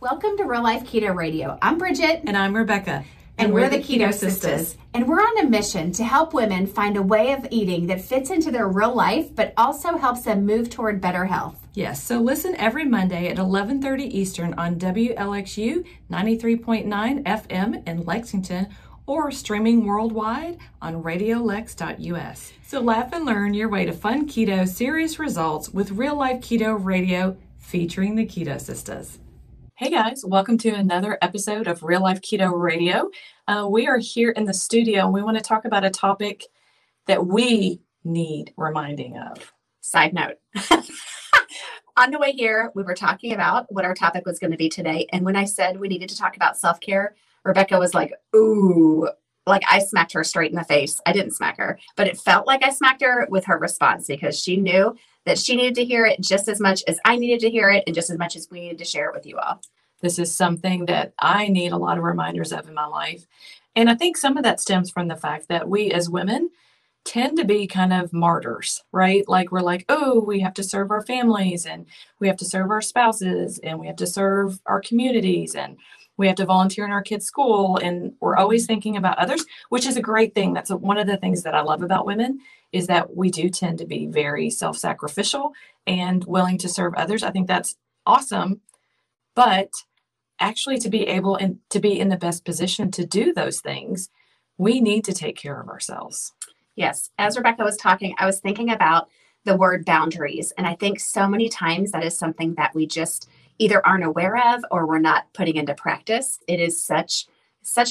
Welcome to Real Life Keto Radio. I'm Bridget. And I'm Rebecca. And we're the Keto Sisters. And we're on a mission to help women find a way of eating that fits into their real life, but also helps them move toward better health. Yes, so listen every Monday at 11:30 Eastern on WLXU 93.9 FM in Lexington, or streaming worldwide on radiolex.us. So laugh and learn your way to fun keto, serious results with Real Life Keto Radio featuring the Keto Sisters. Hey guys, welcome to another episode of Real Life Keto Radio. We are here in the studio and we want to talk about a topic that we need reminding of. Side note. On the way here, we were talking about what our topic was going to be today. And when I said we needed to talk about self-care, Rebecca was like, ooh, like I smacked her straight in the face. I didn't smack her, but it felt like I smacked her with her response because she knew that she needed to hear it just as much as I needed to hear it and just as much as we needed to share it with you all. This is something that I need a lot of reminders of in my life. And I think some of that stems from the fact that we as women tend to be kind of martyrs, right? Like we're like, oh, we have to serve our families and we have to serve our spouses and we have to serve our communities and we have to volunteer in our kids' school, and we're always thinking about others, which is a great thing. That's one of the things that I love about women is that we do tend to be very self-sacrificial and willing to serve others. I think that's awesome, but actually to be able and to be in the best position to do those things, we need to take care of ourselves. Yes. As Rebecca was talking, I was thinking about the word boundaries, and I think so many times that is something that we just either aren't aware of or we're not putting into practice. It is such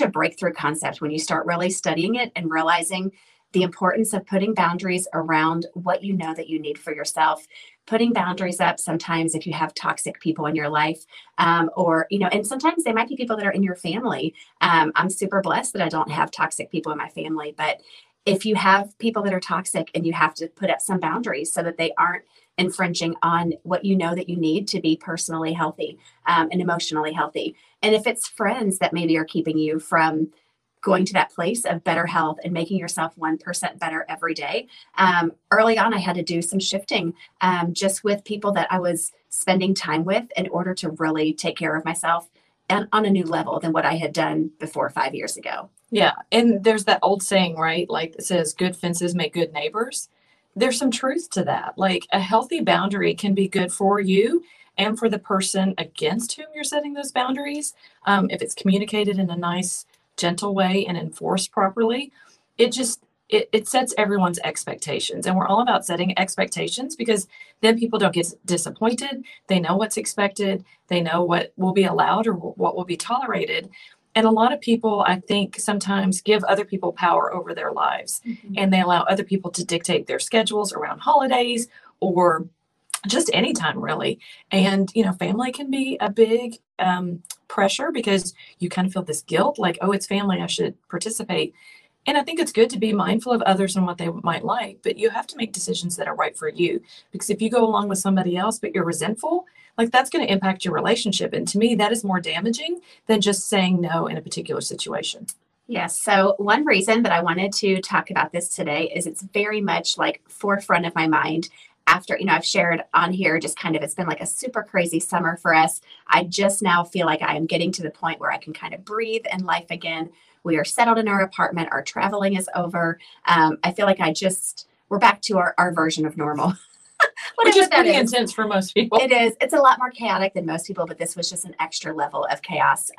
a breakthrough concept when you start really studying it and realizing the importance of putting boundaries around what you know that you need for yourself, putting boundaries up sometimes if you have toxic people in your life, or, you know, and sometimes they might be people that are in your family. I'm super blessed that I don't have toxic people in my family, but if you have people that are toxic and you have to put up some boundaries so that they aren't infringing on what you know that you need to be personally healthy and emotionally healthy. And if it's friends that maybe are keeping you from going to that place of better health and making yourself 1% better every day. Early on, I had to do some shifting just with people that I was spending time with in order to really take care of myself and on a new level than what I had done before 5 years ago. Yeah. And there's that old saying, right? Like it says, good fences make good neighbors. There's some truth to that. Like a healthy boundary can be good for you and for the person against whom you're setting those boundaries. If it's communicated in a nice, gentle way and enforced properly, it sets everyone's expectations. And we're all about setting expectations because then people don't get disappointed. They know what's expected. They know what will be allowed or what will be tolerated. And a lot of people, I think, sometimes give other people power over their lives, mm-hmm. and they allow other people to dictate their schedules around holidays or just any time, really. And, you know, family can be a big pressure because you kind of feel this guilt like, oh, it's family, I should participate. And I think it's good to be mindful of others and what they might like, but you have to make decisions that are right for you. Because if you go along with somebody else, but you're resentful, like that's going to impact your relationship. And to me, that is more damaging than just saying no in a particular situation. Yes. So one reason that I wanted to talk about this today is it's very much like forefront of my mind. After, you know, I've shared on here, just kind of, it's been like a super crazy summer for us. I just now feel like I am getting to the point where I can kind of breathe in life again. We are settled in our apartment. Our traveling is over. I feel like we're back to our version of normal. Which is pretty intense for most people. It is. It's a lot more chaotic than most people, but this was just an extra level of chaos.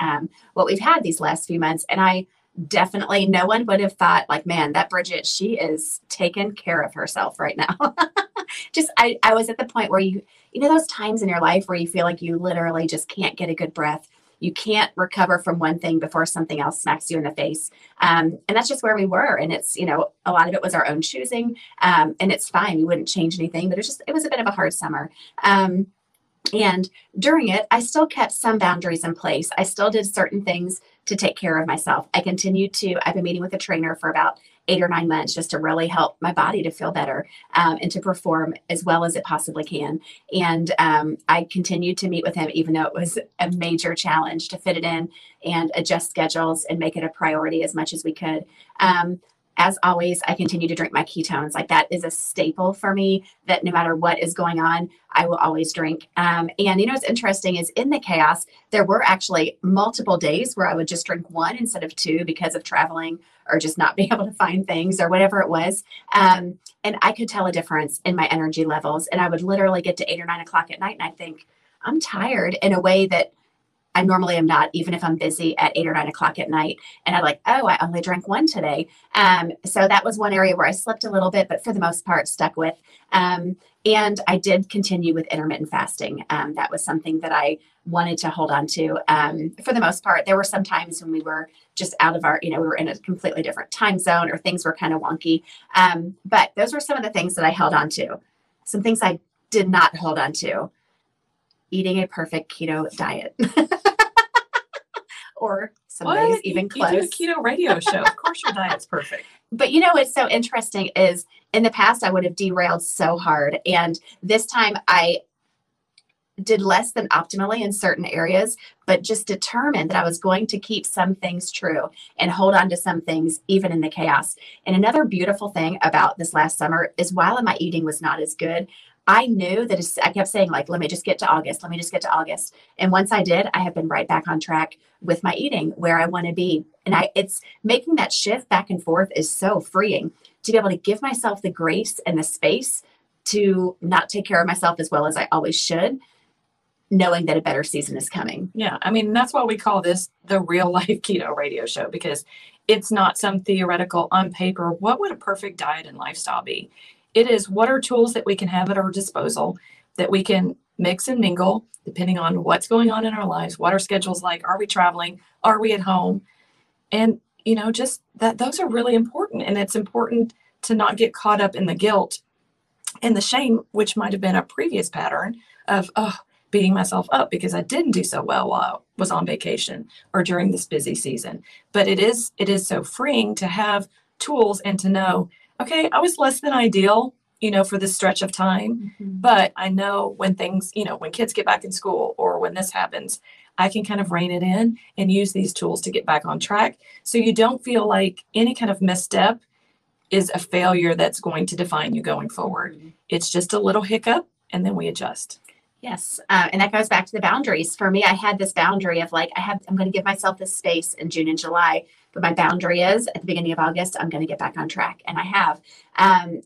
What we've had these last few months, and definitely no one would have thought like, man, that Bridget, she is taking care of herself right now. Just, I was at the point where you know, those times in your life where you feel like you literally just can't get a good breath. You can't recover from one thing before something else smacks you in the face. And that's just where we were. And it's, you know, a lot of it was our own choosing, and it's fine. We wouldn't change anything, but it was a bit of a hard summer. And during it, I still kept some boundaries in place. I still did certain things to take care of myself. I've been meeting with a trainer for about 8 or 9 months just to really help my body to feel better and to perform as well as it possibly can. And I continued to meet with him, even though it was a major challenge to fit it in and adjust schedules and make it a priority as much as we could. As always, I continue to drink my ketones. Like, that is a staple for me, that no matter what is going on, I will always drink. And you know, what's interesting is in the chaos, there were actually multiple days where I would just drink one instead of two because of traveling or just not being able to find things or whatever it was. And I could tell a difference in my energy levels. And I would literally get to 8 or 9 o'clock at night and I think, I'm tired, in a way that I normally am not, even if I'm busy at 8 or 9 o'clock at night. And I'm like, oh, I only drank one today. So that was one area where I slipped a little bit, but for the most part stuck with. And I did continue with intermittent fasting. That was something that I wanted to hold on to. For the most part, there were some times when we were just out of our, you know, we were in a completely different time zone or things were kind of wonky. But those were some of the things that I held on to. Some things I did not hold on to: eating a perfect keto diet. Or somebody's even close. You do a keto radio show. Of course your diet's perfect. But you know, what's so interesting is in the past, I would have derailed so hard. And this time I did less than optimally in certain areas, but just determined that I was going to keep some things true and hold on to some things, even in the chaos. And another beautiful thing about this last summer is while my eating was not as good, I knew that I kept saying, like, let me just get to August. Let me just get to August. And once I did, I have been right back on track with my eating where I want to be. And it's making that shift back and forth is so freeing, to be able to give myself the grace and the space to not take care of myself as well as I always should, knowing that a better season is coming. Yeah. I mean, that's why we call this the Real Life Keto Radio Show, because it's not some theoretical on paper, what would a perfect diet and lifestyle be? It is, what are tools that we can have at our disposal that we can mix and mingle depending on what's going on in our lives, what our schedule's like, are we traveling, are we at home? And, you know, just that, those are really important. And it's important to not get caught up in the guilt and the shame, which might have been a previous pattern of, oh, beating myself up because I didn't do so well while I was on vacation or during this busy season. But it is so freeing to have tools and to know, okay, I was less than ideal, you know, for this stretch of time, mm-hmm. but I know when things, you know, when kids get back in school or when this happens, I can kind of rein it in and use these tools to get back on track. So you don't feel like any kind of misstep is a failure that's going to define you going forward. Mm-hmm. It's just a little hiccup and then we adjust. Yes. And that goes back to the boundaries. For me, I had this boundary of like, I'm going to give myself this space in June and July, but my boundary is at the beginning of August, I'm going to get back on track. And I have.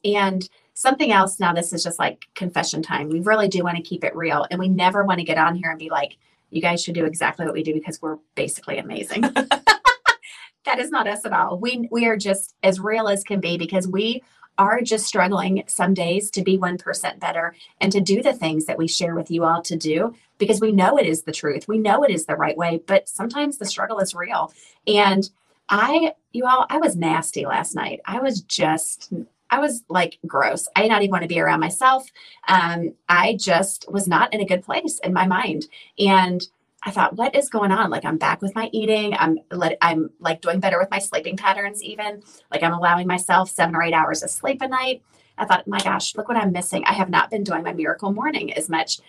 And something else, now this is just like confession time. We really do want to keep it real. And we never want to get on here and be like, you guys should do exactly what we do because we're basically amazing. That is not us at all. We are just as real as can be, because we are just struggling some days to be 1% better and to do the things that we share with you all to do, because we know it is the truth. We know it is the right way, but sometimes the struggle is real. And I was nasty last night. I was like gross. I did not even want to be around myself. I just was not in a good place in my mind. And I thought, what is going on? Like, I'm back with my eating. I'm like doing better with my sleeping patterns, even. Like, I'm allowing myself 7 or 8 hours of sleep a night. I thought, my gosh, look what I'm missing. I have not been doing my miracle morning as much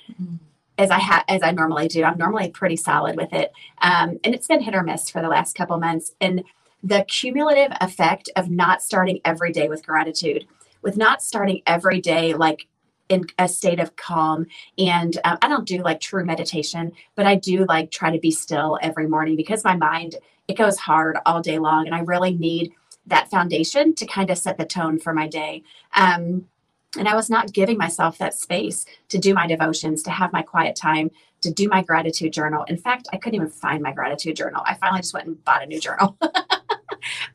as I normally do. I'm normally pretty solid with it. And it's been hit or miss for the last couple months. And the cumulative effect of not starting every day with gratitude, with not starting every day, like, in a state of calm. And I don't do like true meditation, but I do like try to be still every morning, because my mind, it goes hard all day long. And I really need that foundation to kind of set the tone for my day. And I was not giving myself that space to do my devotions, to have my quiet time, to do my gratitude journal. In fact, I couldn't even find my gratitude journal. I finally just went and bought a new journal.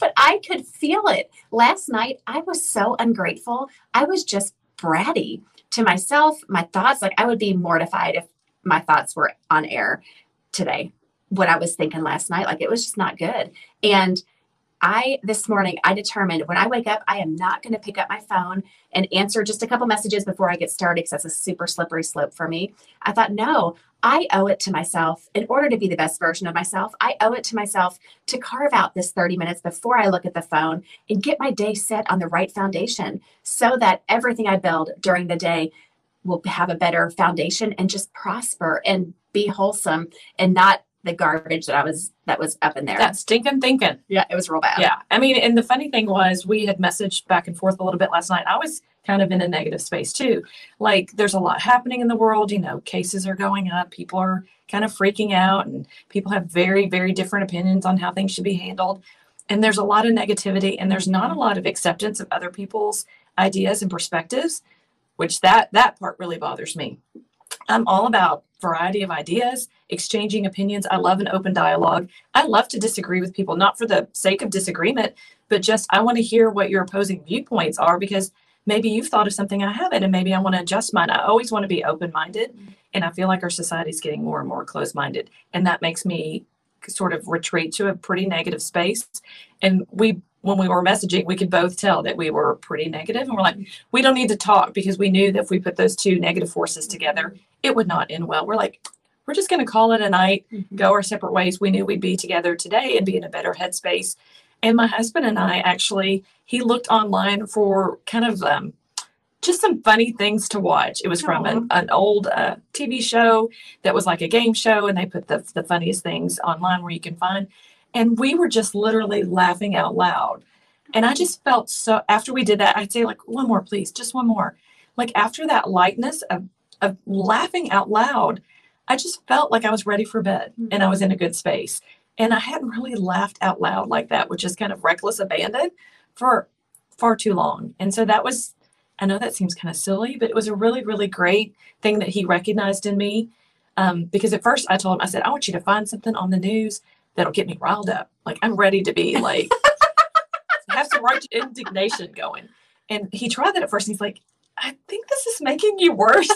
But I could feel it. Last night, I was so ungrateful. I was just bratty to myself, my thoughts. Like, I would be mortified if my thoughts were on air today, what I was thinking last night. Like, it was just not good. And this morning, I determined when I wake up, I am not going to pick up my phone and answer just a couple messages before I get started, because that's a super slippery slope for me. I thought, no, I owe it to myself. In order to be the best version of myself, I owe it to myself to carve out this 30 minutes before I look at the phone and get my day set on the right foundation, so that everything I build during the day will have a better foundation and just prosper and be wholesome and not the garbage that was up in there. That stinking thinking. Yeah, it was real bad. Yeah. I mean, and the funny thing was we had messaged back and forth a little bit last night. I was kind of in a negative space too. Like, there's a lot happening in the world, cases are going up, people are kind of freaking out, and people have very, very different opinions on how things should be handled. And there's a lot of negativity, and there's not a lot of acceptance of other people's ideas and perspectives, which that part really bothers me. I'm all about variety of ideas, exchanging opinions. I love an open dialogue. I love to disagree with people, not for the sake of disagreement, but just I want to hear what your opposing viewpoints are, because maybe you've thought of something I haven't, and maybe I want to adjust mine. I always want to be open-minded, and I feel like our society is getting more and more closed-minded, and that makes me sort of retreat to a pretty negative space. And when we were messaging, we could both tell that we were pretty negative, and we're like, we don't need to talk, because we knew that if we put those two negative forces together, it would not end well. We're like, we're just going to call it a night, go our separate ways. We knew we'd be together today and be in a better headspace. And my husband and I actually, he looked online for kind of just some funny things to watch. It was from an old TV show that was like a game show, and they put the funniest things online where you can find. And we were just literally laughing out loud. And I just felt so, after we did that, I'd say, like, one more, please, just one more. Like, after that lightness of laughing out loud, I just felt like I was ready for bed, and I was in a good space. And I hadn't really laughed out loud like that, which is kind of reckless abandon, for far too long. And so that was, I know that seems kind of silly, but it was a really, really great thing that he recognized in me. Because at first I told him, I said, I want you to find something on the news that'll get me riled up. Like, I'm ready to be like, have some righteous indignation going. And he tried that at first. And he's like, I think this is making you worse.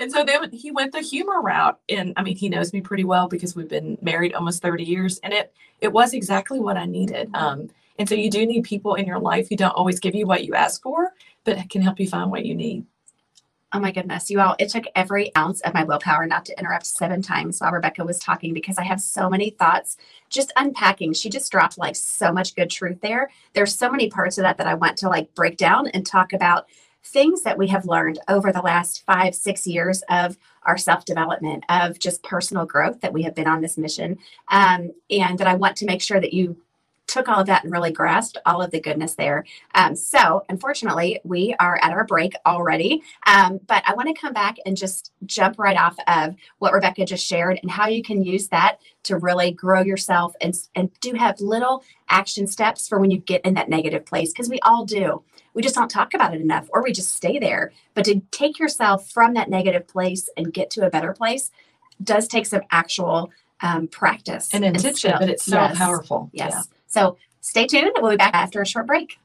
And so then he went the humor route. And I mean, he knows me pretty well because we've been married almost 30 years. And it was exactly what I needed. And so you do need people in your life who don't always give you what you ask for, but can help you find what you need. Oh my goodness, you all, it took every ounce of my willpower not to interrupt 7 times while Rebecca was talking, because I have so many thoughts just unpacking. She just dropped like so much good truth there. There's so many parts of that I want to like break down and talk about things that we have learned over the last 5-6 years of our self-development, of just personal growth that we have been on this mission. And that I want to make sure that you took all of that and really grasped all of the goodness there. So unfortunately, we are at our break already, but I want to come back and just jump right off of what Rebecca just shared and how you can use that to really grow yourself and do have little action steps for when you get in that negative place, because we all do. We just don't talk about it enough, or we just stay there. But to take yourself from that negative place and get to a better place does take some actual practice. And intention, but it's so powerful. Yes. Yeah. So stay tuned. We'll be back after a short break.